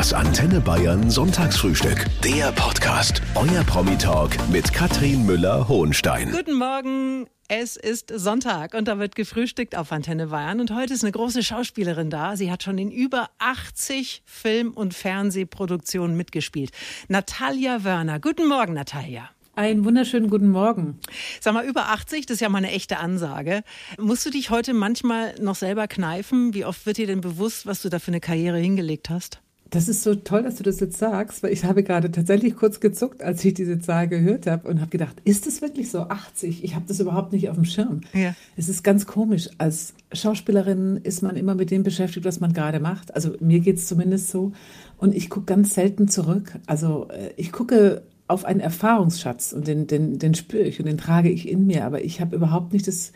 Das Antenne Bayern Sonntagsfrühstück. Der Podcast. Euer Promi-Talk mit Kathrin Müller-Hohenstein. Guten Morgen. Es ist Sonntag und da wird gefrühstückt auf Antenne Bayern. Und heute ist eine große Schauspielerin da. Sie hat schon in über 80 Film- und Fernsehproduktionen mitgespielt. Natalia Wörner. Guten Morgen, Natalia. Einen wunderschönen guten Morgen. Sag mal, über 80, das ist ja mal eine echte Ansage. Musst du dich heute manchmal noch selber kneifen? Wie oft wird dir denn bewusst, was du da für eine Karriere hingelegt hast? Das ist so toll, dass du das jetzt sagst, weil ich habe gerade tatsächlich kurz gezuckt, als ich diese Zahl gehört habe und habe gedacht, ist das wirklich so 80? Ich habe das überhaupt nicht auf dem Schirm. Ja. Es ist ganz komisch. Als Schauspielerin ist man immer mit dem beschäftigt, was man gerade macht. Also mir geht es zumindest so. Und ich gucke ganz selten zurück. Also ich gucke auf einen Erfahrungsschatz und den spüre ich und den trage ich in mir. Aber ich habe überhaupt nicht das...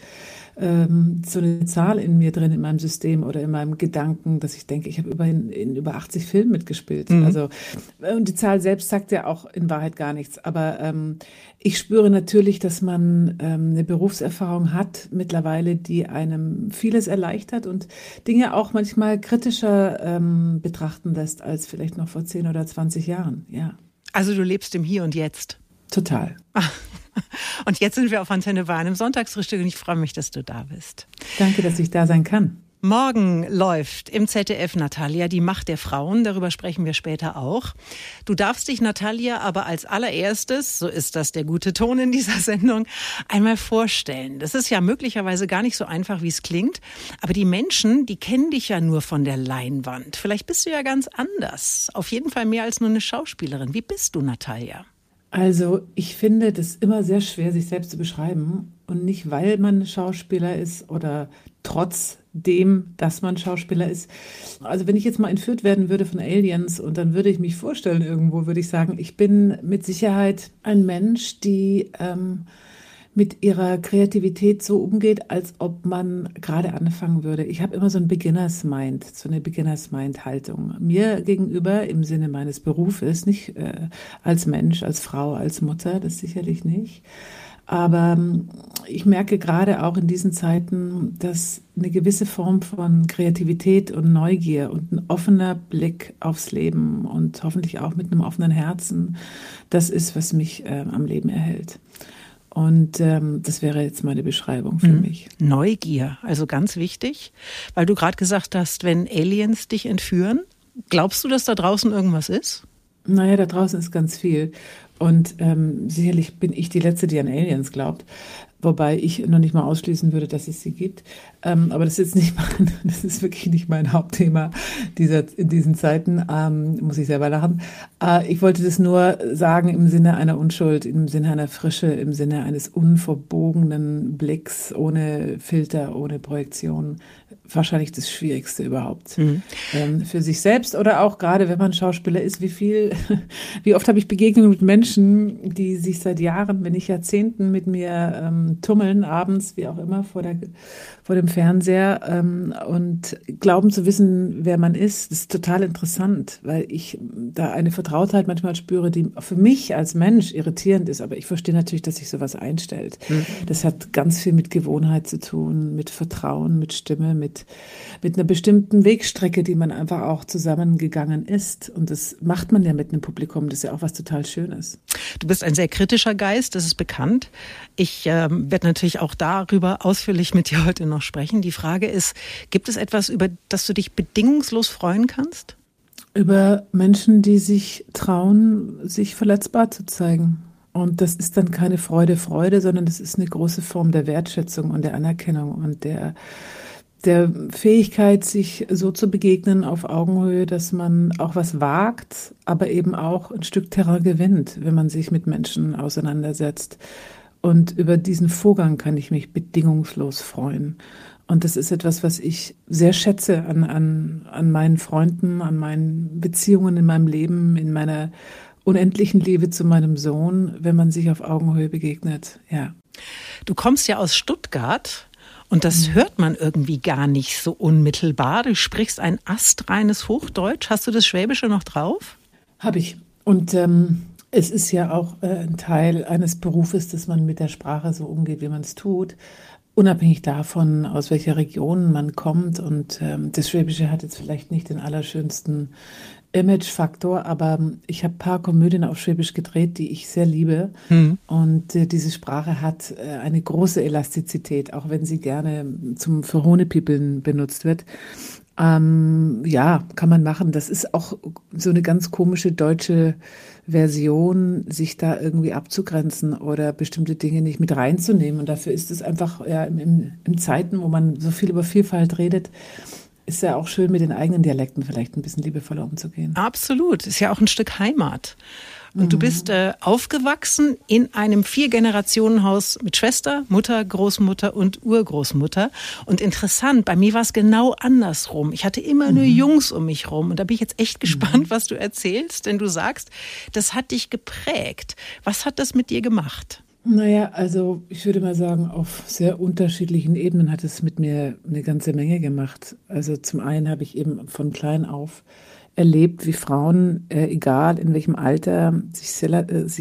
so eine Zahl in mir drin, in meinem System oder in meinem Gedanken, dass ich denke, ich habe in über 80 Filmen mitgespielt. Mhm. Also, und die Zahl selbst sagt ja auch in Wahrheit gar nichts. Aber ich spüre natürlich, dass man eine Berufserfahrung hat mittlerweile, die einem vieles erleichtert und Dinge auch manchmal kritischer betrachten lässt als vielleicht noch vor 10 oder 20 Jahren. Ja. Also du lebst im Hier und Jetzt? Total. Ach. Und jetzt sind wir auf Antenne Bayern im Sonntagsfrühstück und ich freue mich, dass du da bist. Danke, dass ich da sein kann. Morgen läuft im ZDF, Natalia, Die Macht der Frauen. Darüber sprechen wir später auch. Du darfst dich, Natalia, aber als allererstes, so ist das der gute Ton in dieser Sendung, einmal vorstellen. Das ist ja möglicherweise gar nicht so einfach, wie es klingt. Aber die Menschen, die kennen dich ja nur von der Leinwand. Vielleicht bist du ja ganz anders. Auf jeden Fall mehr als nur eine Schauspielerin. Wie bist du, Natalia? Also ich finde das immer sehr schwer, sich selbst zu beschreiben und nicht, weil man Schauspieler ist oder trotzdem, dass man Schauspieler ist. Also wenn ich jetzt mal entführt werden würde von Aliens und dann würde ich mich vorstellen irgendwo, würde ich sagen, ich bin mit Sicherheit ein Mensch, die mit ihrer Kreativität so umgeht, als ob man gerade anfangen würde. Ich habe immer so ein Beginners-Mind, so eine Beginners-Mind-Haltung. Mir gegenüber im Sinne meines Berufes, nicht als Mensch, als Frau, als Mutter, das sicherlich nicht. Aber ich merke gerade auch in diesen Zeiten, dass eine gewisse Form von Kreativität und Neugier und ein offener Blick aufs Leben und hoffentlich auch mit einem offenen Herzen, das ist, was mich am Leben erhält. Und das wäre jetzt meine Beschreibung für mich. Neugier, also ganz wichtig, weil du gerade gesagt hast, wenn Aliens dich entführen, glaubst du, dass da draußen irgendwas ist? Naja, da draußen ist ganz viel. Und sicherlich bin ich die Letzte, die an Aliens glaubt. Wobei ich noch nicht mal ausschließen würde, dass es sie gibt. Aber das ist jetzt nicht das ist wirklich nicht mein Hauptthema in diesen Zeiten. Muss ich selber lachen. Ich wollte das nur sagen im Sinne einer Unschuld, im Sinne einer Frische, im Sinne eines unverbogenen Blicks, ohne Filter, ohne Projektion. Wahrscheinlich das Schwierigste überhaupt. Mhm. Für sich selbst oder auch gerade, wenn man Schauspieler ist, wie oft habe ich Begegnungen mit Menschen, die sich seit Jahren, wenn nicht Jahrzehnten mit mir tummeln, abends, wie auch immer, vor dem Fernseher und glauben zu wissen, wer man ist. Das ist total interessant, weil ich da eine Vertrautheit manchmal spüre, die für mich als Mensch irritierend ist, aber ich verstehe natürlich, dass sich sowas einstellt. Mhm. Das hat ganz viel mit Gewohnheit zu tun, mit Vertrauen, mit Stimme, mit einer bestimmten Wegstrecke, die man einfach auch zusammengegangen ist. Und das macht man ja mit einem Publikum, das ist ja auch was total Schönes. Du bist ein sehr kritischer Geist, das ist bekannt. Ich werde natürlich auch darüber ausführlich mit dir heute noch sprechen. Die Frage ist, gibt es etwas, über das du dich bedingungslos freuen kannst? Über Menschen, die sich trauen, sich verletzbar zu zeigen. Und das ist dann keine Freude, sondern das ist eine große Form der Wertschätzung und der Anerkennung und der Fähigkeit, sich so zu begegnen auf Augenhöhe, dass man auch was wagt, aber eben auch ein Stück Terrain gewinnt, wenn man sich mit Menschen auseinandersetzt. Und über diesen Vorgang kann ich mich bedingungslos freuen. Und das ist etwas, was ich sehr schätze an meinen Freunden, an meinen Beziehungen in meinem Leben, in meiner unendlichen Liebe zu meinem Sohn, wenn man sich auf Augenhöhe begegnet. Ja. Du kommst ja aus Stuttgart und das hört man irgendwie gar nicht so unmittelbar. Du sprichst ein astreines Hochdeutsch. Hast du das Schwäbische noch drauf? Habe ich. Und es ist ja auch ein Teil eines Berufes, dass man mit der Sprache so umgeht, wie man es tut. unabhängig davon, aus welcher Region man kommt. Und das Schwäbische hat jetzt vielleicht nicht den allerschönsten Image-Faktor, aber ich habe ein paar Komödien auf Schwäbisch gedreht, die ich sehr liebe. Mhm. Und diese Sprache hat eine große Elastizität, auch wenn sie gerne zum Verhohnepiepeln benutzt wird. Ja, kann man machen. Das ist auch so eine ganz komische deutsche Version, sich da irgendwie abzugrenzen oder bestimmte Dinge nicht mit reinzunehmen. Und dafür ist es einfach, ja, in Zeiten, wo man so viel über Vielfalt redet, ist ja auch schön, mit den eigenen Dialekten vielleicht ein bisschen liebevoller umzugehen. Absolut, ist ja auch ein Stück Heimat. Und du bist aufgewachsen in einem 4-Generationen-Haus mit Schwester, Mutter, Großmutter und Urgroßmutter. Und interessant, bei mir war es genau andersrum. Ich hatte immer nur Jungs um mich rum. Und da bin ich jetzt echt gespannt, was du erzählst. Denn du sagst, das hat dich geprägt. Was hat das mit dir gemacht? Naja, also ich würde mal sagen, auf sehr unterschiedlichen Ebenen hat es mit mir eine ganze Menge gemacht. Also zum einen habe ich eben von klein auf erlebt, wie Frauen, egal in welchem Alter, sich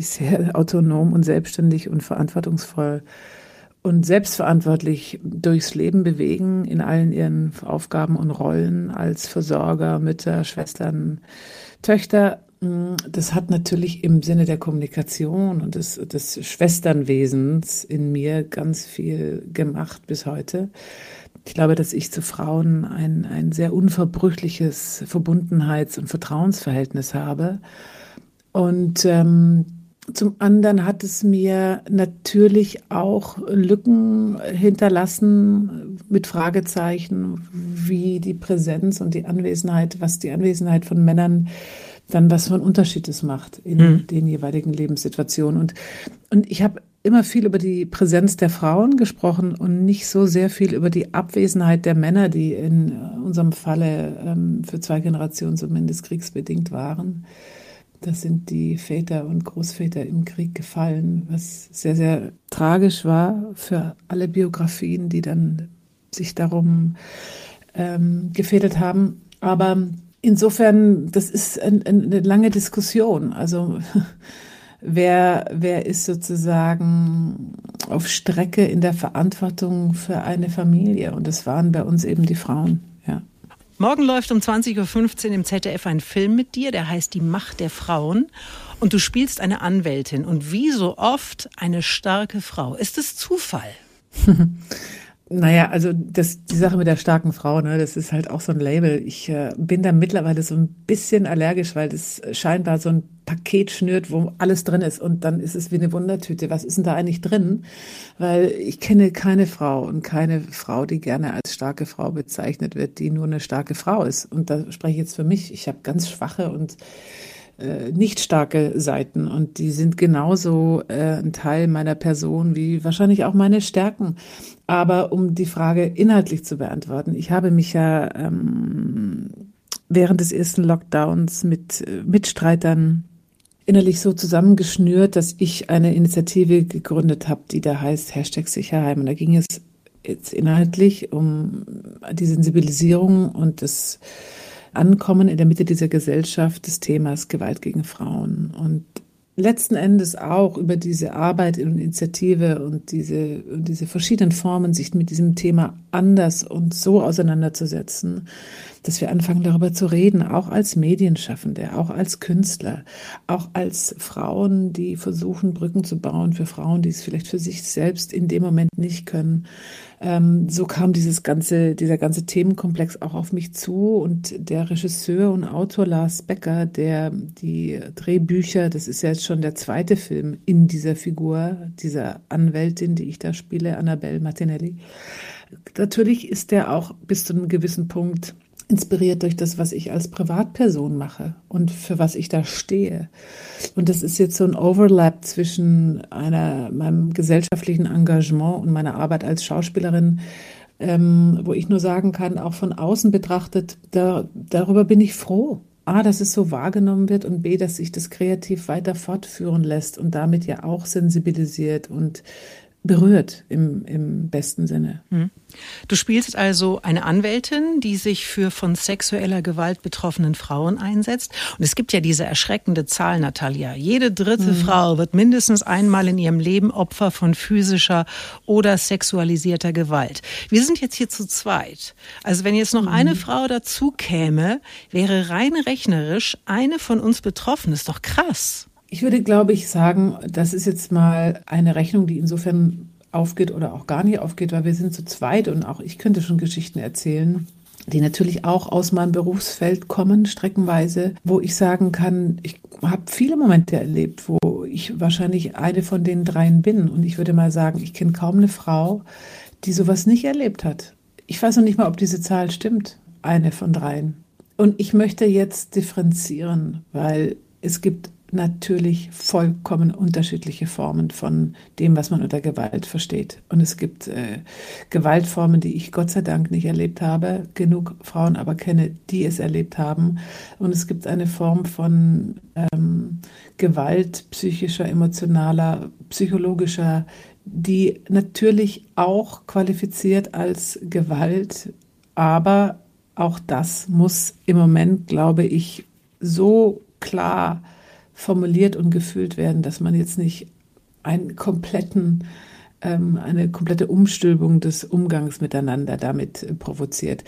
sehr autonom und selbstständig und verantwortungsvoll und selbstverantwortlich durchs Leben bewegen, in allen ihren Aufgaben und Rollen als Versorger, Mütter, Schwestern, Töchter. Das hat natürlich im Sinne der Kommunikation und des Schwesternwesens in mir ganz viel gemacht bis heute. Ich glaube, dass ich zu Frauen ein sehr unverbrüchliches Verbundenheits- und Vertrauensverhältnis habe. Und zum anderen hat es mir natürlich auch Lücken hinterlassen mit Fragezeichen, wie die Präsenz und die Anwesenheit, was die Anwesenheit von Männern dann was für einen Unterschied es macht in den jeweiligen Lebenssituationen. Und ich habe immer viel über die Präsenz der Frauen gesprochen und nicht so sehr viel über die Abwesenheit der Männer, die in unserem Falle für 2 Generationen zumindest kriegsbedingt waren. Das sind die Väter und Großväter im Krieg gefallen, was sehr, sehr tragisch war für alle Biografien, die dann sich darum gefädelt haben. Aber insofern, das ist eine lange Diskussion. Also wer ist sozusagen auf Strecke in der Verantwortung für eine Familie? Und das waren bei uns eben die Frauen. Ja. Morgen läuft um 20.15 Uhr im ZDF ein Film mit dir, der heißt Die Macht der Frauen. Und du spielst eine Anwältin und wie so oft eine starke Frau. Ist es Zufall? Naja, also die Sache mit der starken Frau, ne, das ist halt auch so ein Label. Ich bin da mittlerweile so ein bisschen allergisch, weil das scheinbar so ein Paket schnürt, wo alles drin ist. Und dann ist es wie eine Wundertüte. Was ist denn da eigentlich drin? Weil ich kenne keine Frau und keine Frau, die gerne als starke Frau bezeichnet wird, die nur eine starke Frau ist. Und da spreche ich jetzt für mich. Ich habe ganz schwache und nicht starke Seiten und die sind genauso ein Teil meiner Person wie wahrscheinlich auch meine Stärken. Aber um die Frage inhaltlich zu beantworten, ich habe mich ja während des ersten Lockdowns mit Mitstreitern innerlich so zusammengeschnürt, dass ich eine Initiative gegründet habe, die da heißt #Sicherheim. Und da ging es jetzt inhaltlich um die Sensibilisierung und das Ankommen in der Mitte dieser Gesellschaft des Themas Gewalt gegen Frauen und letzten Endes auch über diese Arbeit und Initiative und diese verschiedenen Formen, sich mit diesem Thema anders und so auseinanderzusetzen, dass wir anfangen, darüber zu reden, auch als Medienschaffende, auch als Künstler, auch als Frauen, die versuchen, Brücken zu bauen für Frauen, die es vielleicht für sich selbst in dem Moment nicht können. So kam dieser ganze Themenkomplex auch auf mich zu und der Regisseur und Autor Lars Becker, der die Drehbücher, das ist ja jetzt schon der zweite Film in dieser Figur, dieser Anwältin, die ich da spiele, Annabelle Martinelli. Natürlich ist der auch bis zu einem gewissen Punkt inspiriert durch das, was ich als Privatperson mache und für was ich da stehe. Und das ist jetzt so ein Overlap zwischen meinem gesellschaftlichen Engagement und meiner Arbeit als Schauspielerin, wo ich nur sagen kann, auch von außen betrachtet, darüber bin ich froh. A, dass es so wahrgenommen wird und B, dass sich das kreativ weiter fortführen lässt und damit ja auch sensibilisiert und berührt im besten Sinne. Hm. Du spielst also eine Anwältin, die sich für von sexueller Gewalt betroffenen Frauen einsetzt. Und es gibt ja diese erschreckende Zahl, Natalia. Jede dritte Frau wird mindestens einmal in ihrem Leben Opfer von physischer oder sexualisierter Gewalt. Wir sind jetzt hier zu zweit. Also wenn jetzt noch eine Frau dazu käme, wäre rein rechnerisch eine von uns betroffen. Ist doch krass. Ich würde, glaube ich, sagen, das ist jetzt mal eine Rechnung, die insofern aufgeht oder auch gar nicht aufgeht, weil wir sind zu zweit und auch ich könnte schon Geschichten erzählen, die natürlich auch aus meinem Berufsfeld kommen, streckenweise, wo ich sagen kann, ich habe viele Momente erlebt, wo ich wahrscheinlich eine von den dreien bin. Und ich würde mal sagen, ich kenne kaum eine Frau, die sowas nicht erlebt hat. Ich weiß noch nicht mal, ob diese Zahl stimmt, eine von dreien. Und ich möchte jetzt differenzieren, weil es gibt natürlich vollkommen unterschiedliche Formen von dem, was man unter Gewalt versteht. Und es gibt Gewaltformen, die ich Gott sei Dank nicht erlebt habe, genug Frauen aber kenne, die es erlebt haben. Und es gibt eine Form von Gewalt, psychischer, emotionaler, psychologischer, die natürlich auch qualifiziert als Gewalt. Aber auch das muss im Moment, glaube ich, so klar formuliert und gefühlt werden, dass man jetzt nicht einen eine komplette Umstülpung des Umgangs miteinander damit provoziert.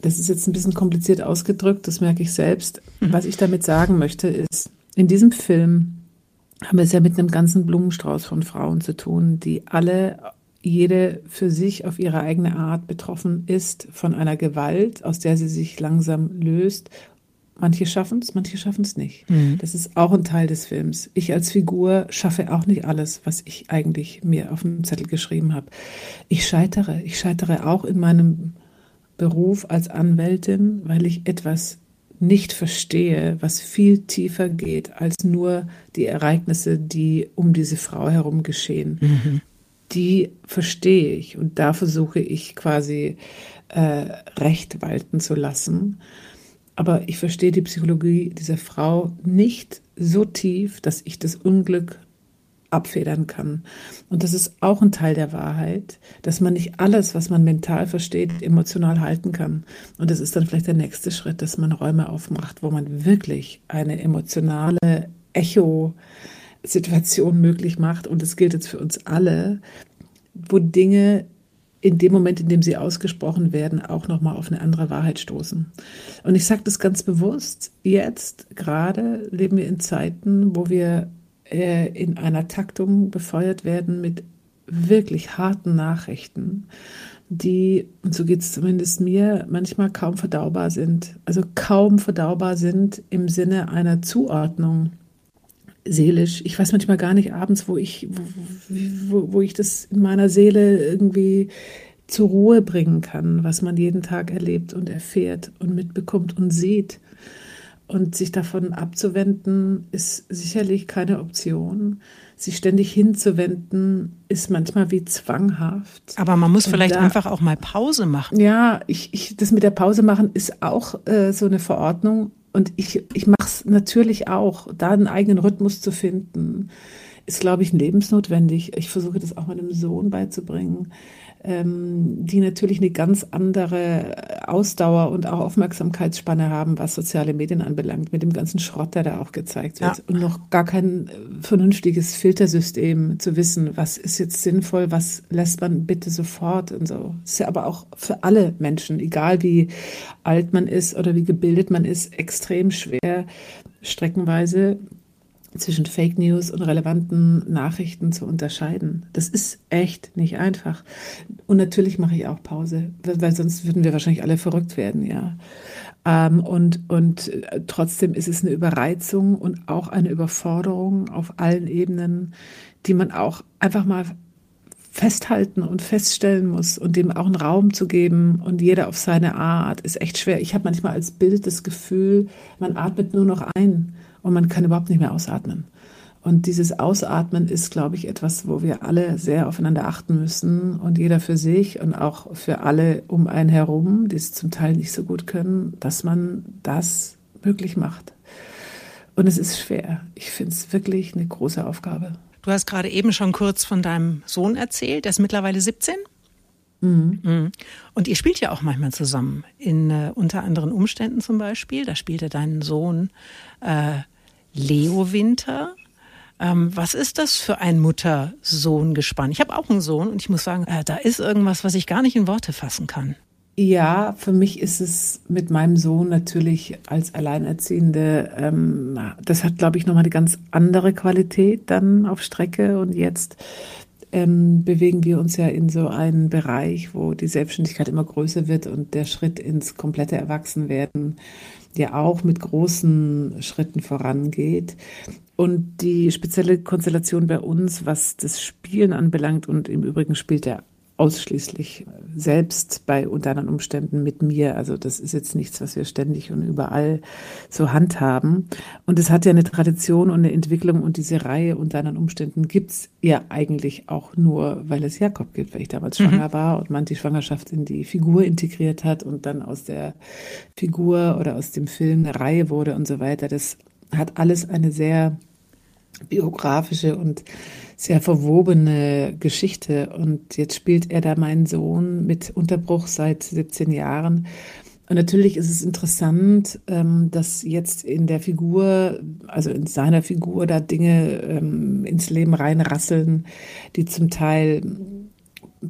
Das ist jetzt ein bisschen kompliziert ausgedrückt, das merke ich selbst. Was ich damit sagen möchte ist, in diesem Film haben wir es ja mit einem ganzen Blumenstrauß von Frauen zu tun, die jede für sich auf ihre eigene Art betroffen ist von einer Gewalt, aus der sie sich langsam löst. Manche schaffen es, manche schaffen es nicht. Mhm. Das ist auch ein Teil des Films. Ich als Figur schaffe auch nicht alles, was ich eigentlich mir auf dem Zettel geschrieben habe. Ich scheitere auch in meinem Beruf als Anwältin, weil ich etwas nicht verstehe, was viel tiefer geht als nur die Ereignisse, die um diese Frau herum geschehen. Mhm. Die verstehe ich und da versuche ich quasi Recht walten zu lassen. Aber ich verstehe die Psychologie dieser Frau nicht so tief, dass ich das Unglück abfedern kann. Und das ist auch ein Teil der Wahrheit, dass man nicht alles, was man mental versteht, emotional halten kann. Und das ist dann vielleicht der nächste Schritt, dass man Räume aufmacht, wo man wirklich eine emotionale Echo-Situation möglich macht. Und das gilt jetzt für uns alle, wo Dinge in dem Moment, in dem sie ausgesprochen werden, auch nochmal auf eine andere Wahrheit stoßen. Und ich sage das ganz bewusst, jetzt gerade leben wir in Zeiten, wo wir in einer Taktung befeuert werden mit wirklich harten Nachrichten, die, und so geht es zumindest mir, manchmal kaum verdaubar sind. Also kaum verdaubar sind im Sinne einer Zuordnung. Seelisch. Ich weiß manchmal gar nicht abends, wo ich das in meiner Seele irgendwie zur Ruhe bringen kann, was man jeden Tag erlebt und erfährt und mitbekommt und sieht. Und sich davon abzuwenden, ist sicherlich keine Option. Sich ständig hinzuwenden, ist manchmal wie zwanghaft. Aber man muss vielleicht einfach auch mal Pause machen. Ja, das mit der Pause machen ist auch so eine Verordnung. Und ich mache es natürlich auch, da einen eigenen Rhythmus zu finden, ist, glaube ich, lebensnotwendig. Ich versuche das auch meinem Sohn beizubringen, die natürlich eine ganz andere Ausdauer und auch Aufmerksamkeitsspanne haben, was soziale Medien anbelangt, mit dem ganzen Schrott, der da auch gezeigt wird. Ja. Und noch gar kein vernünftiges Filtersystem zu wissen, was ist jetzt sinnvoll, was lässt man bitte sofort und so. Ist ja aber auch für alle Menschen, egal wie alt man ist oder wie gebildet man ist, extrem schwer, streckenweise zwischen Fake News und relevanten Nachrichten zu unterscheiden. Das ist echt nicht einfach. Und natürlich mache ich auch Pause, weil sonst würden wir wahrscheinlich alle verrückt werden, ja. Und trotzdem ist es eine Überreizung und auch eine Überforderung auf allen Ebenen, die man auch einfach mal festhalten und feststellen muss und dem auch einen Raum zu geben und jeder auf seine Art ist echt schwer. Ich habe manchmal als Bild das Gefühl, man atmet nur noch ein. Und man kann überhaupt nicht mehr ausatmen. Und dieses Ausatmen ist, glaube ich, etwas, wo wir alle sehr aufeinander achten müssen und jeder für sich und auch für alle um einen herum, die es zum Teil nicht so gut können, dass man das möglich macht. Und es ist schwer. Ich finde es wirklich eine große Aufgabe. Du hast gerade eben schon kurz von deinem Sohn erzählt, der ist mittlerweile 17. Mhm. Und ihr spielt ja auch manchmal zusammen, in unter anderen Umständen zum Beispiel. Da spielte dein Sohn Leo Winter. Was ist das für ein Mutter-Sohn-Gespann? Ich habe auch einen Sohn und ich muss sagen, da ist irgendwas, was ich gar nicht in Worte fassen kann. Ja, für mich ist es mit meinem Sohn natürlich als Alleinerziehende, das hat, glaube ich, nochmal eine ganz andere Qualität dann auf Strecke. Und jetzt bewegen wir uns ja in so einen Bereich, wo die Selbstständigkeit immer größer wird und der Schritt ins komplette Erwachsenwerden ja auch mit großen Schritten vorangeht. Und die spezielle Konstellation bei uns, was das Spielen anbelangt, und im Übrigen spielt er ausschließlich selbst bei unter anderen Umständen mit mir. Also das ist jetzt nichts, was wir ständig und überall so handhaben. Und es hat ja eine Tradition und eine Entwicklung, und diese Reihe unter anderen Umständen gibt es ja eigentlich auch nur, weil es Jakob gibt, weil ich damals schwanger war und man die Schwangerschaft in die Figur integriert hat und dann aus der Figur oder aus dem Film eine Reihe wurde und so weiter. Das hat alles eine sehr biografische und sehr verwobene Geschichte, und jetzt spielt er da meinen Sohn mit Unterbruch seit 17 Jahren. Und natürlich ist es interessant, dass jetzt in der Figur, also in seiner Figur, da Dinge ins Leben reinrasseln, die zum Teil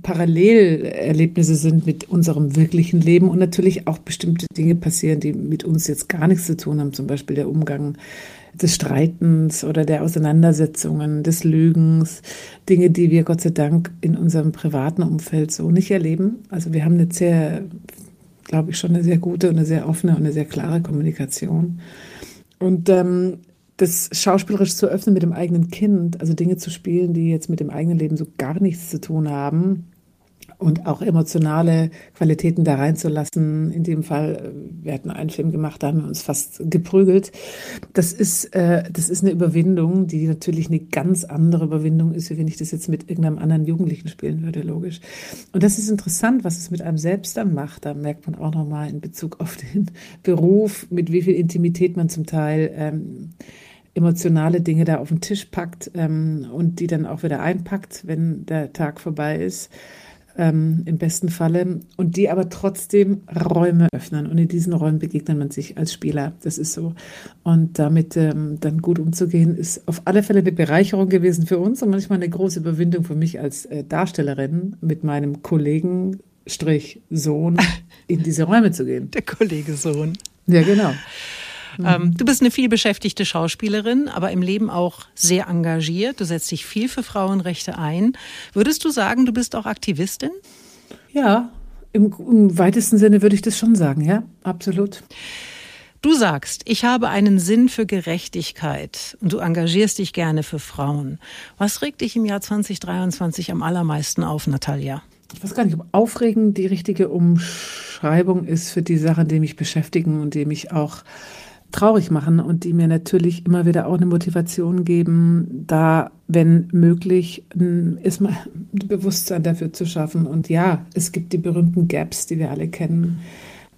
Parallelerlebnisse sind mit unserem wirklichen Leben, und natürlich auch bestimmte Dinge passieren, die mit uns jetzt gar nichts zu tun haben, zum Beispiel der Umgang des Streitens oder der Auseinandersetzungen, des Lügens, Dinge, die wir Gott sei Dank in unserem privaten Umfeld so nicht erleben. Also wir haben eine sehr, glaube ich, schon eine sehr gute und eine sehr offene und eine sehr klare Kommunikation. Und das schauspielerisch zu öffnen mit dem eigenen Kind, also Dinge zu spielen, die jetzt mit dem eigenen Leben so gar nichts zu tun haben, und auch emotionale Qualitäten da reinzulassen. In dem Fall, wir hatten einen Film gemacht, da haben wir uns fast geprügelt. Das ist eine Überwindung, die natürlich eine ganz andere Überwindung ist, wie wenn ich das jetzt mit irgendeinem anderen Jugendlichen spielen würde, logisch. Und das ist interessant, was es mit einem selbst dann macht. Da merkt man auch nochmal in Bezug auf den Beruf, mit wie viel Intimität man zum Teil emotionale Dinge da auf den Tisch packt und die dann auch wieder einpackt, wenn der Tag vorbei ist. Im besten Falle, und die aber trotzdem Räume öffnen, und in diesen Räumen begegnet man sich als Spieler, das ist so, und damit dann gut umzugehen, ist auf alle Fälle eine Bereicherung gewesen für uns und manchmal eine große Überwindung für mich als Darstellerin, mit meinem Kollegen Sohn in diese Räume zu gehen. Der Kollege Sohn. Ja, genau. Du bist eine vielbeschäftigte Schauspielerin, aber im Leben auch sehr engagiert. Du setzt dich viel für Frauenrechte ein. Würdest du sagen, du bist auch Aktivistin? Ja, im weitesten Sinne würde ich das schon sagen, ja, absolut. Du sagst, ich habe einen Sinn für Gerechtigkeit, und du engagierst dich gerne für Frauen. Was regt dich im Jahr 2023 am allermeisten auf, Natalia? Ich weiß gar nicht, ob aufregend die richtige Umschreibung ist für die Sachen, die mich beschäftigen und die mich auch traurig machen und die mir natürlich immer wieder auch eine Motivation geben, da, wenn möglich, erstmal ein Bewusstsein dafür zu schaffen. Und ja, es gibt die berühmten Gaps, die wir alle kennen.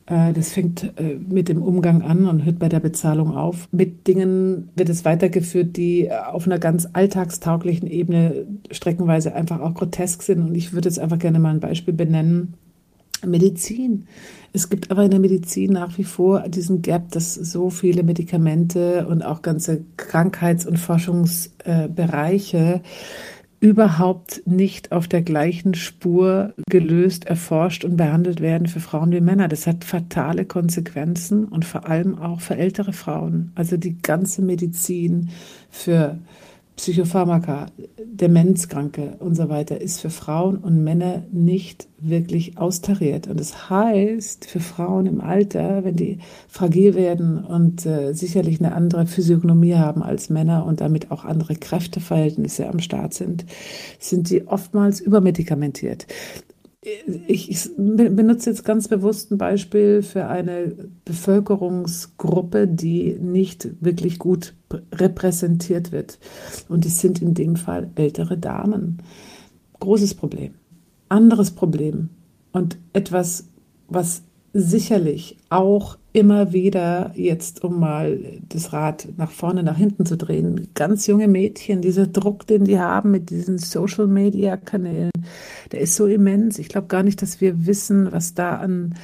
Das fängt mit dem Umgang an und hört bei der Bezahlung auf. Mit Dingen wird es weitergeführt, die auf einer ganz alltagstauglichen Ebene streckenweise einfach auch grotesk sind. Und ich würde jetzt einfach gerne mal ein Beispiel benennen. Medizin. Es gibt aber in der Medizin nach wie vor diesen Gap, dass so viele Medikamente und auch ganze Krankheits- und Forschungsbereiche überhaupt nicht auf der gleichen Spur gelöst, erforscht und behandelt werden für Frauen wie Männer. Das hat fatale Konsequenzen, und vor allem auch für ältere Frauen. Also die ganze Medizin für Psychopharmaka, Demenzkranke und so weiter ist für Frauen und Männer nicht wirklich austariert. Und das heißt, für Frauen im Alter, wenn die fragil werden und sicherlich eine andere Physiognomie haben als Männer und damit auch andere Kräfteverhältnisse am Start sind, sind die oftmals übermedikamentiert. Ich benutze jetzt ganz bewusst ein Beispiel für eine Bevölkerungsgruppe, die nicht wirklich gut repräsentiert wird. Und es sind in dem Fall ältere Damen. Großes Problem. Anderes Problem. Und etwas, was sicherlich auch immer wieder, jetzt um mal das Rad nach vorne, nach hinten zu drehen, ganz junge Mädchen, dieser Druck, den die haben mit diesen Social-Media-Kanälen, der ist so immens. Ich glaube gar nicht, dass wir wissen, was da an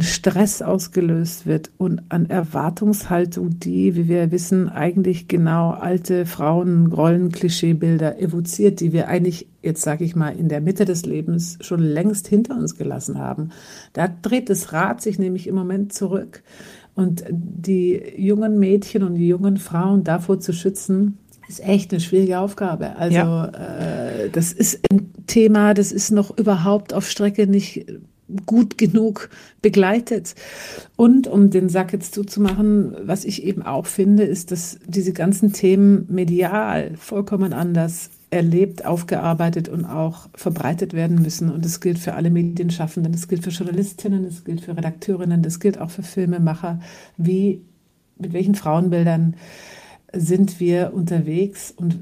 Stress ausgelöst wird und an Erwartungshaltung, die, wie wir wissen, eigentlich genau alte Frauen-Rollen-Klischeebilder evoziert, die wir eigentlich, jetzt sage ich mal, in der Mitte des Lebens schon längst hinter uns gelassen haben. Da dreht das Rad sich nämlich im Moment zurück. Und die jungen Mädchen und die jungen Frauen davor zu schützen, ist echt eine schwierige Aufgabe. Also ja. Das ist ein Thema, das ist noch überhaupt auf Strecke nicht gut genug begleitet. Und um den Sack jetzt zuzumachen, was ich eben auch finde, ist, dass diese ganzen Themen medial vollkommen anders erlebt, aufgearbeitet und auch verbreitet werden müssen. Und das gilt für alle Medienschaffenden, das gilt für Journalistinnen, das gilt für Redakteurinnen, das gilt auch für Filmemacher. Mit welchen Frauenbildern sind wir unterwegs und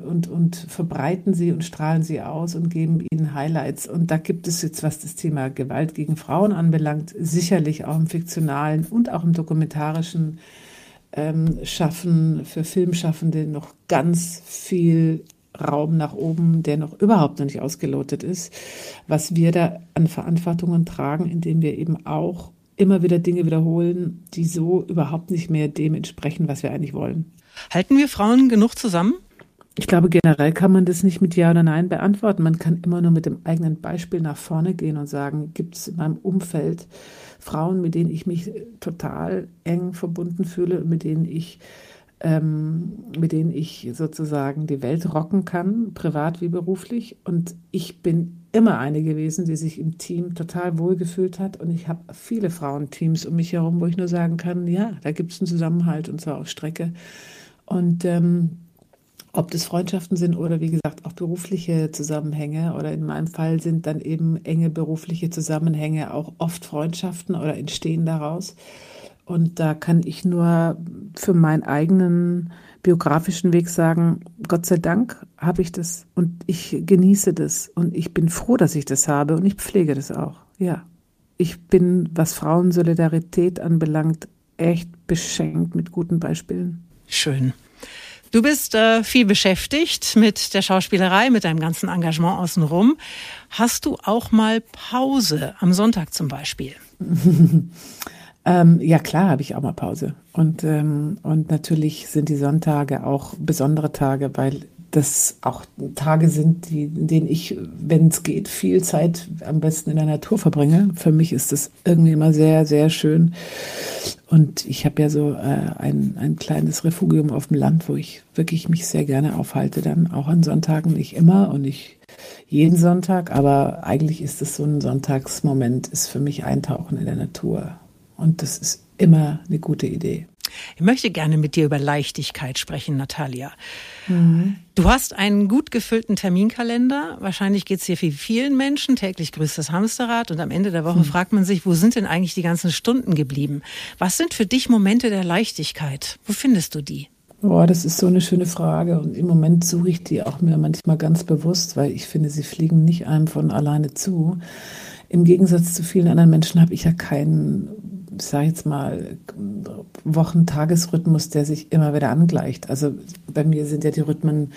verbreiten sie und strahlen sie aus und geben ihnen Highlights. Und da gibt es jetzt, was das Thema Gewalt gegen Frauen anbelangt, sicherlich auch im fiktionalen und auch im dokumentarischen Schaffen, für Filmschaffende noch ganz viel Raum nach oben, der noch überhaupt noch nicht ausgelotet ist, was wir da an Verantwortungen tragen, indem wir eben auch immer wieder Dinge wiederholen, die so überhaupt nicht mehr dem entsprechen, was wir eigentlich wollen. Halten wir Frauen genug zusammen? Ich glaube, generell kann man das nicht mit Ja oder Nein beantworten. Man kann immer nur mit dem eigenen Beispiel nach vorne gehen und sagen, gibt es in meinem Umfeld Frauen, mit denen ich mich total eng verbunden fühle und mit denen ich sozusagen die Welt rocken kann, privat wie beruflich. Und ich bin immer eine gewesen, die sich im Team total wohlgefühlt hat. Und ich habe viele Frauenteams um mich herum, wo ich nur sagen kann, ja, da gibt es einen Zusammenhalt und zwar auf Strecke. Und ob das Freundschaften sind oder wie gesagt auch berufliche Zusammenhänge oder in meinem Fall sind dann eben enge berufliche Zusammenhänge auch oft Freundschaften oder entstehen daraus. Und da kann ich nur für meinen eigenen biografischen Weg sagen, Gott sei Dank habe ich das und ich genieße das und ich bin froh, dass ich das habe und ich pflege das auch. Ja, ich bin, was Frauensolidarität anbelangt, echt beschenkt mit guten Beispielen. Schön. Du bist viel beschäftigt mit der Schauspielerei, mit deinem ganzen Engagement außenrum. Hast du auch mal Pause am Sonntag zum Beispiel? Ja klar, habe ich auch mal Pause. Und natürlich sind die Sonntage auch besondere Tage, weil das auch Tage sind, in denen ich, wenn es geht, viel Zeit am besten in der Natur verbringe. Für mich ist das irgendwie immer sehr, sehr schön. Und ich habe ja so ein kleines Refugium auf dem Land, wo ich wirklich mich sehr gerne aufhalte. Dann auch an Sonntagen, nicht immer und nicht jeden Sonntag, aber eigentlich ist es so ein Sonntagsmoment, ist für mich Eintauchen in der Natur. Und das ist immer eine gute Idee. Ich möchte gerne mit dir über Leichtigkeit sprechen, Natalia. Mhm. Du hast einen gut gefüllten Terminkalender. Wahrscheinlich geht es hier vielen Menschen. Täglich grüßt das Hamsterrad. Und am Ende der Woche fragt man sich, wo sind denn eigentlich die ganzen Stunden geblieben? Was sind für dich Momente der Leichtigkeit? Wo findest du die? Boah, das ist so eine schöne Frage. Und im Moment suche ich die auch mir manchmal ganz bewusst, weil ich finde, sie fliegen nicht einem von alleine zu. Im Gegensatz zu vielen anderen Menschen habe ich ja keinen, ich sage jetzt mal, Wochentagesrhythmus, der sich immer wieder angleicht. Also bei mir sind ja die Rhythmen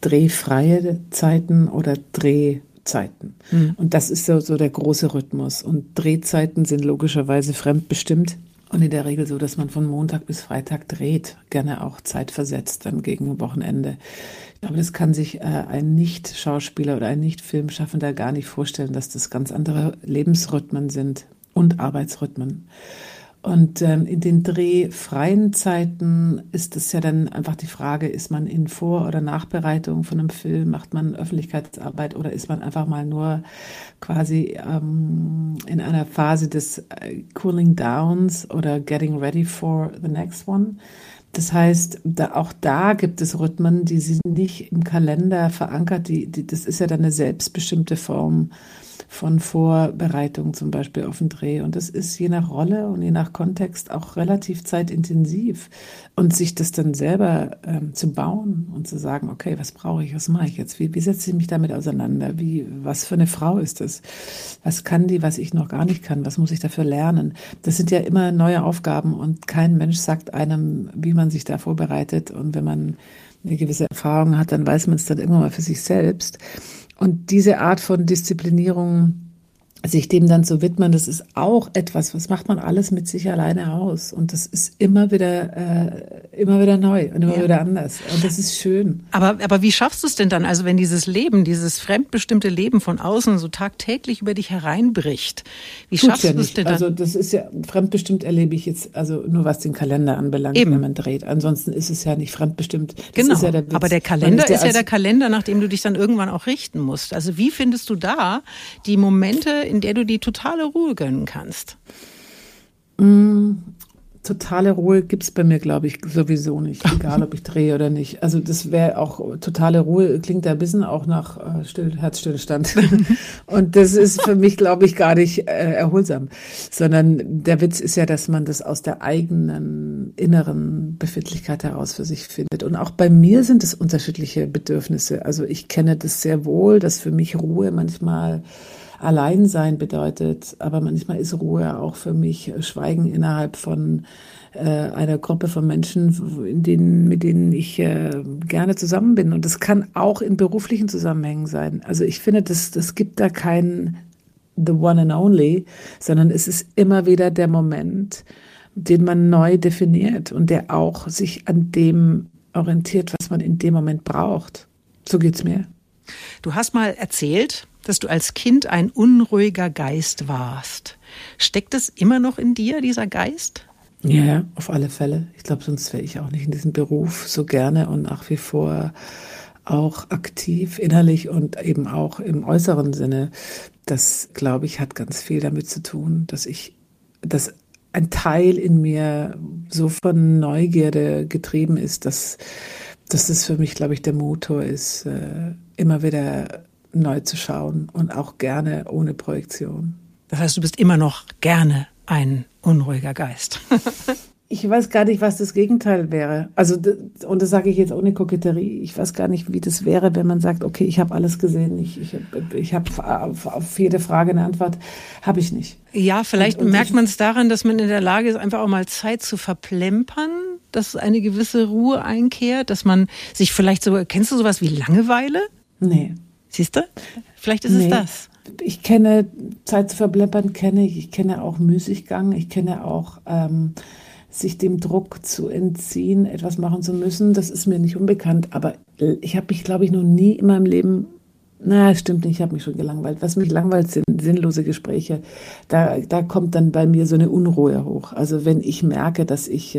drehfreie Zeiten oder Drehzeiten. Mhm. Und das ist so der große Rhythmus. Und Drehzeiten sind logischerweise fremdbestimmt. Und in der Regel so, dass man von Montag bis Freitag dreht, gerne auch zeitversetzt dann gegen Wochenende. Ich glaube, das kann sich ein Nicht-Schauspieler oder ein Nicht-Filmschaffender gar nicht vorstellen, dass das ganz andere Lebensrhythmen sind und Arbeitsrhythmen. Und in den drehfreien Zeiten ist es ja dann einfach die Frage, ist man in Vor- oder Nachbereitung von einem Film, macht man Öffentlichkeitsarbeit oder ist man einfach mal nur quasi in einer Phase des Cooling Downs oder Getting Ready for the Next One. Das heißt, auch da gibt es Rhythmen, die sind nicht im Kalender verankert. Das ist ja dann eine selbstbestimmte Form von Vorbereitung zum Beispiel auf den Dreh. Und das ist je nach Rolle und je nach Kontext auch relativ zeitintensiv. Und sich das dann selber zu bauen und zu sagen, okay, was brauche ich, was mache ich jetzt? Wie setze ich mich damit auseinander? Was für eine Frau ist das? Was kann die, was ich noch gar nicht kann? Was muss ich dafür lernen? Das sind ja immer neue Aufgaben und kein Mensch sagt einem, wie man sich da vorbereitet. Und wenn man eine gewisse Erfahrung hat, dann weiß man es dann irgendwann mal für sich selbst. Und diese Art von Disziplinierung, sich dem dann zu widmen, das ist auch etwas, was macht man alles mit sich alleine aus. Und das ist immer wieder neu und immer wieder anders. Und das ist schön. Aber wie schaffst du es denn dann? Also wenn dieses fremdbestimmte Leben von außen so tagtäglich über dich hereinbricht, wie schaffst du es denn dann? Also das ist ja, fremdbestimmt erlebe ich jetzt, also nur was den Kalender anbelangt, wenn man dreht. Ansonsten ist es ja nicht fremdbestimmt. Das ist ja der Witz. Aber der Kalender ist ja der Kalender, nach dem du dich dann irgendwann auch richten musst. Also wie findest du da die Momente, in der du die totale Ruhe gönnen kannst? Totale Ruhe gibt es bei mir, glaube ich, sowieso nicht, egal ob ich drehe oder nicht. Also das wäre auch, totale Ruhe klingt da ein bisschen auch nach Herzstillstand. Und das ist für mich, glaube ich, gar nicht erholsam, sondern der Witz ist ja, dass man das aus der eigenen inneren Befindlichkeit heraus für sich findet. Und auch bei mir sind es unterschiedliche Bedürfnisse. Also ich kenne das sehr wohl, dass für mich Ruhe manchmal Alleinsein bedeutet, aber manchmal ist Ruhe auch für mich Schweigen innerhalb von einer Gruppe von Menschen, mit denen ich gerne zusammen bin. Und das kann auch in beruflichen Zusammenhängen sein. Also ich finde, das gibt da kein The One and Only, sondern es ist immer wieder der Moment, den man neu definiert und der auch sich an dem orientiert, was man in dem Moment braucht. So geht's mir. Du hast mal erzählt, dass du als Kind ein unruhiger Geist warst. Steckt es immer noch in dir, dieser Geist? Ja, auf alle Fälle. Ich glaube, sonst wäre ich auch nicht in diesem Beruf so gerne und nach wie vor auch aktiv innerlich und eben auch im äußeren Sinne. Das, glaube ich, hat ganz viel damit zu tun, dass ein Teil in mir so von Neugierde getrieben ist, dass das für mich, glaube ich, der Motor ist, immer wieder neu zu schauen und auch gerne ohne Projektion. Das heißt, du bist immer noch gerne ein unruhiger Geist. Ich weiß gar nicht, was das Gegenteil wäre. Also, und das sage ich jetzt ohne Koketterie. Ich weiß gar nicht, wie das wäre, wenn man sagt, okay, ich habe alles gesehen. Ich habe auf jede Frage eine Antwort. Habe ich nicht. Ja, vielleicht und merkt man es daran, dass man in der Lage ist, einfach auch mal Zeit zu verplempern, dass eine gewisse Ruhe einkehrt, dass man sich vielleicht so, kennst du sowas wie Langeweile? Nee. Siehst du? Vielleicht ist es das. Ich kenne Zeit zu verplempern, ich kenne auch Müßiggang, ich kenne auch sich dem Druck zu entziehen, etwas machen zu müssen. Das ist mir nicht unbekannt, aber ich habe mich, glaube ich, noch nie in meinem Leben, stimmt nicht, ich habe mich schon gelangweilt. Was mich langweilt, sind sinnlose Gespräche. Da kommt dann bei mir so eine Unruhe hoch. Also wenn ich merke, dass ich,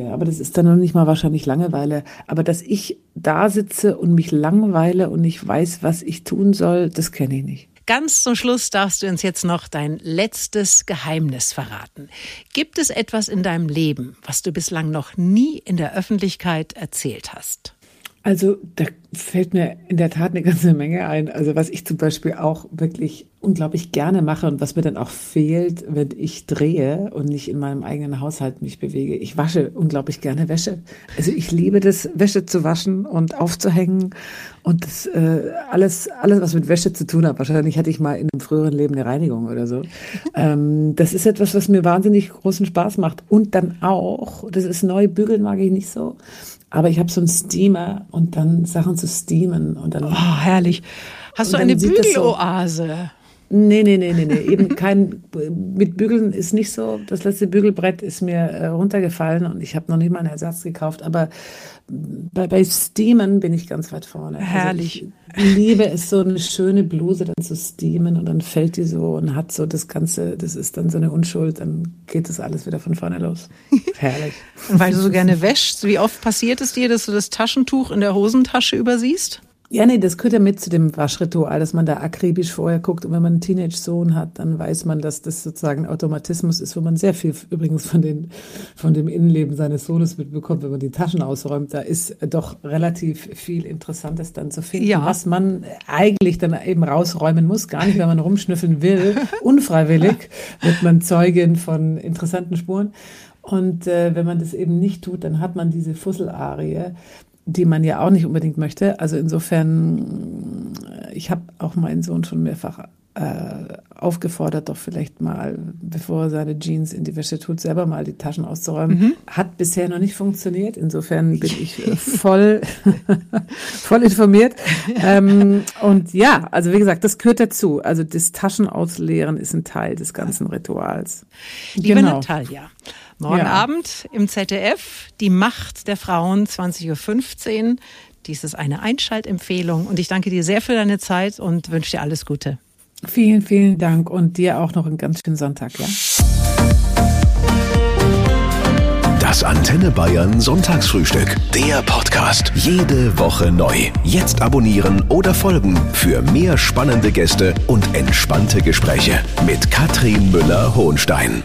aber das ist dann noch nicht mal wahrscheinlich Langeweile, aber dass ich da sitze und mich langweile und nicht weiß, was ich tun soll, das kenne ich nicht. Ganz zum Schluss darfst du uns jetzt noch dein letztes Geheimnis verraten. Gibt es etwas in deinem Leben, was du bislang noch nie in der Öffentlichkeit erzählt hast? Also da fällt mir in der Tat eine ganze Menge ein. Also was ich zum Beispiel auch wirklich unglaublich gerne mache und was mir dann auch fehlt, wenn ich drehe und nicht in meinem eigenen Haushalt mich bewege. Ich wasche unglaublich gerne Wäsche. Also ich liebe das, Wäsche zu waschen und aufzuhängen und das, alles, was mit Wäsche zu tun hat. Wahrscheinlich hatte ich mal in einem früheren Leben eine Reinigung oder so. Das ist etwas, was mir wahnsinnig großen Spaß macht. Und dann auch, das ist neu, bügeln mag ich nicht so. Aber ich habe so einen Steamer und dann Sachen zu steamen. Und dann herrlich. Hast du eine Bügeloase? So, nee. Eben kein, mit Bügeln ist nicht so. Das letzte Bügelbrett ist mir runtergefallen und ich habe noch nicht mal einen Ersatz gekauft. Aber bei Steamen bin ich ganz weit vorne. Herrlich. Also ich liebe es, so eine schöne Bluse dann zu steamen und dann fällt die so und hat so das Ganze, das ist dann so eine Unschuld, dann geht das alles wieder von vorne los. Herrlich. Und weil du so gerne wäschst, wie oft passiert es dir, dass du das Taschentuch in der Hosentasche übersiehst? Ja, nee, das gehört ja mit zu dem Waschritual, dass man da akribisch vorher guckt. Und wenn man einen Teenage-Sohn hat, dann weiß man, dass das sozusagen Automatismus ist, wo man sehr viel übrigens von dem Innenleben seines Sohnes mitbekommt, wenn man die Taschen ausräumt. Da ist doch relativ viel Interessantes dann zu finden, was man eigentlich dann eben rausräumen muss. Gar nicht, wenn man rumschnüffeln will. Unfreiwillig wird man Zeugin von interessanten Spuren. Und wenn man das eben nicht tut, dann hat man diese Fusselarie, die man ja auch nicht unbedingt möchte. Also insofern, ich habe auch meinen Sohn schon mehrfach aufgefordert, doch vielleicht mal, bevor er seine Jeans in die Wäsche tut, selber mal die Taschen auszuräumen. Mhm. Hat bisher noch nicht funktioniert. Insofern bin ich voll informiert. Und ja, also wie gesagt, das gehört dazu. Also das Taschenausleeren ist ein Teil des ganzen Rituals. Liebe Natalia, morgen Abend im ZDF, Die Macht der Frauen, 20.15 Uhr. Dies ist eine Einschaltempfehlung. Und ich danke dir sehr für deine Zeit und wünsche dir alles Gute. Vielen, vielen Dank und dir auch noch einen ganz schönen Sonntag, ja? Das Antenne Bayern Sonntagsfrühstück, der Podcast. Jede Woche neu. Jetzt abonnieren oder folgen für mehr spannende Gäste und entspannte Gespräche mit Kathrin Müller-Hohenstein.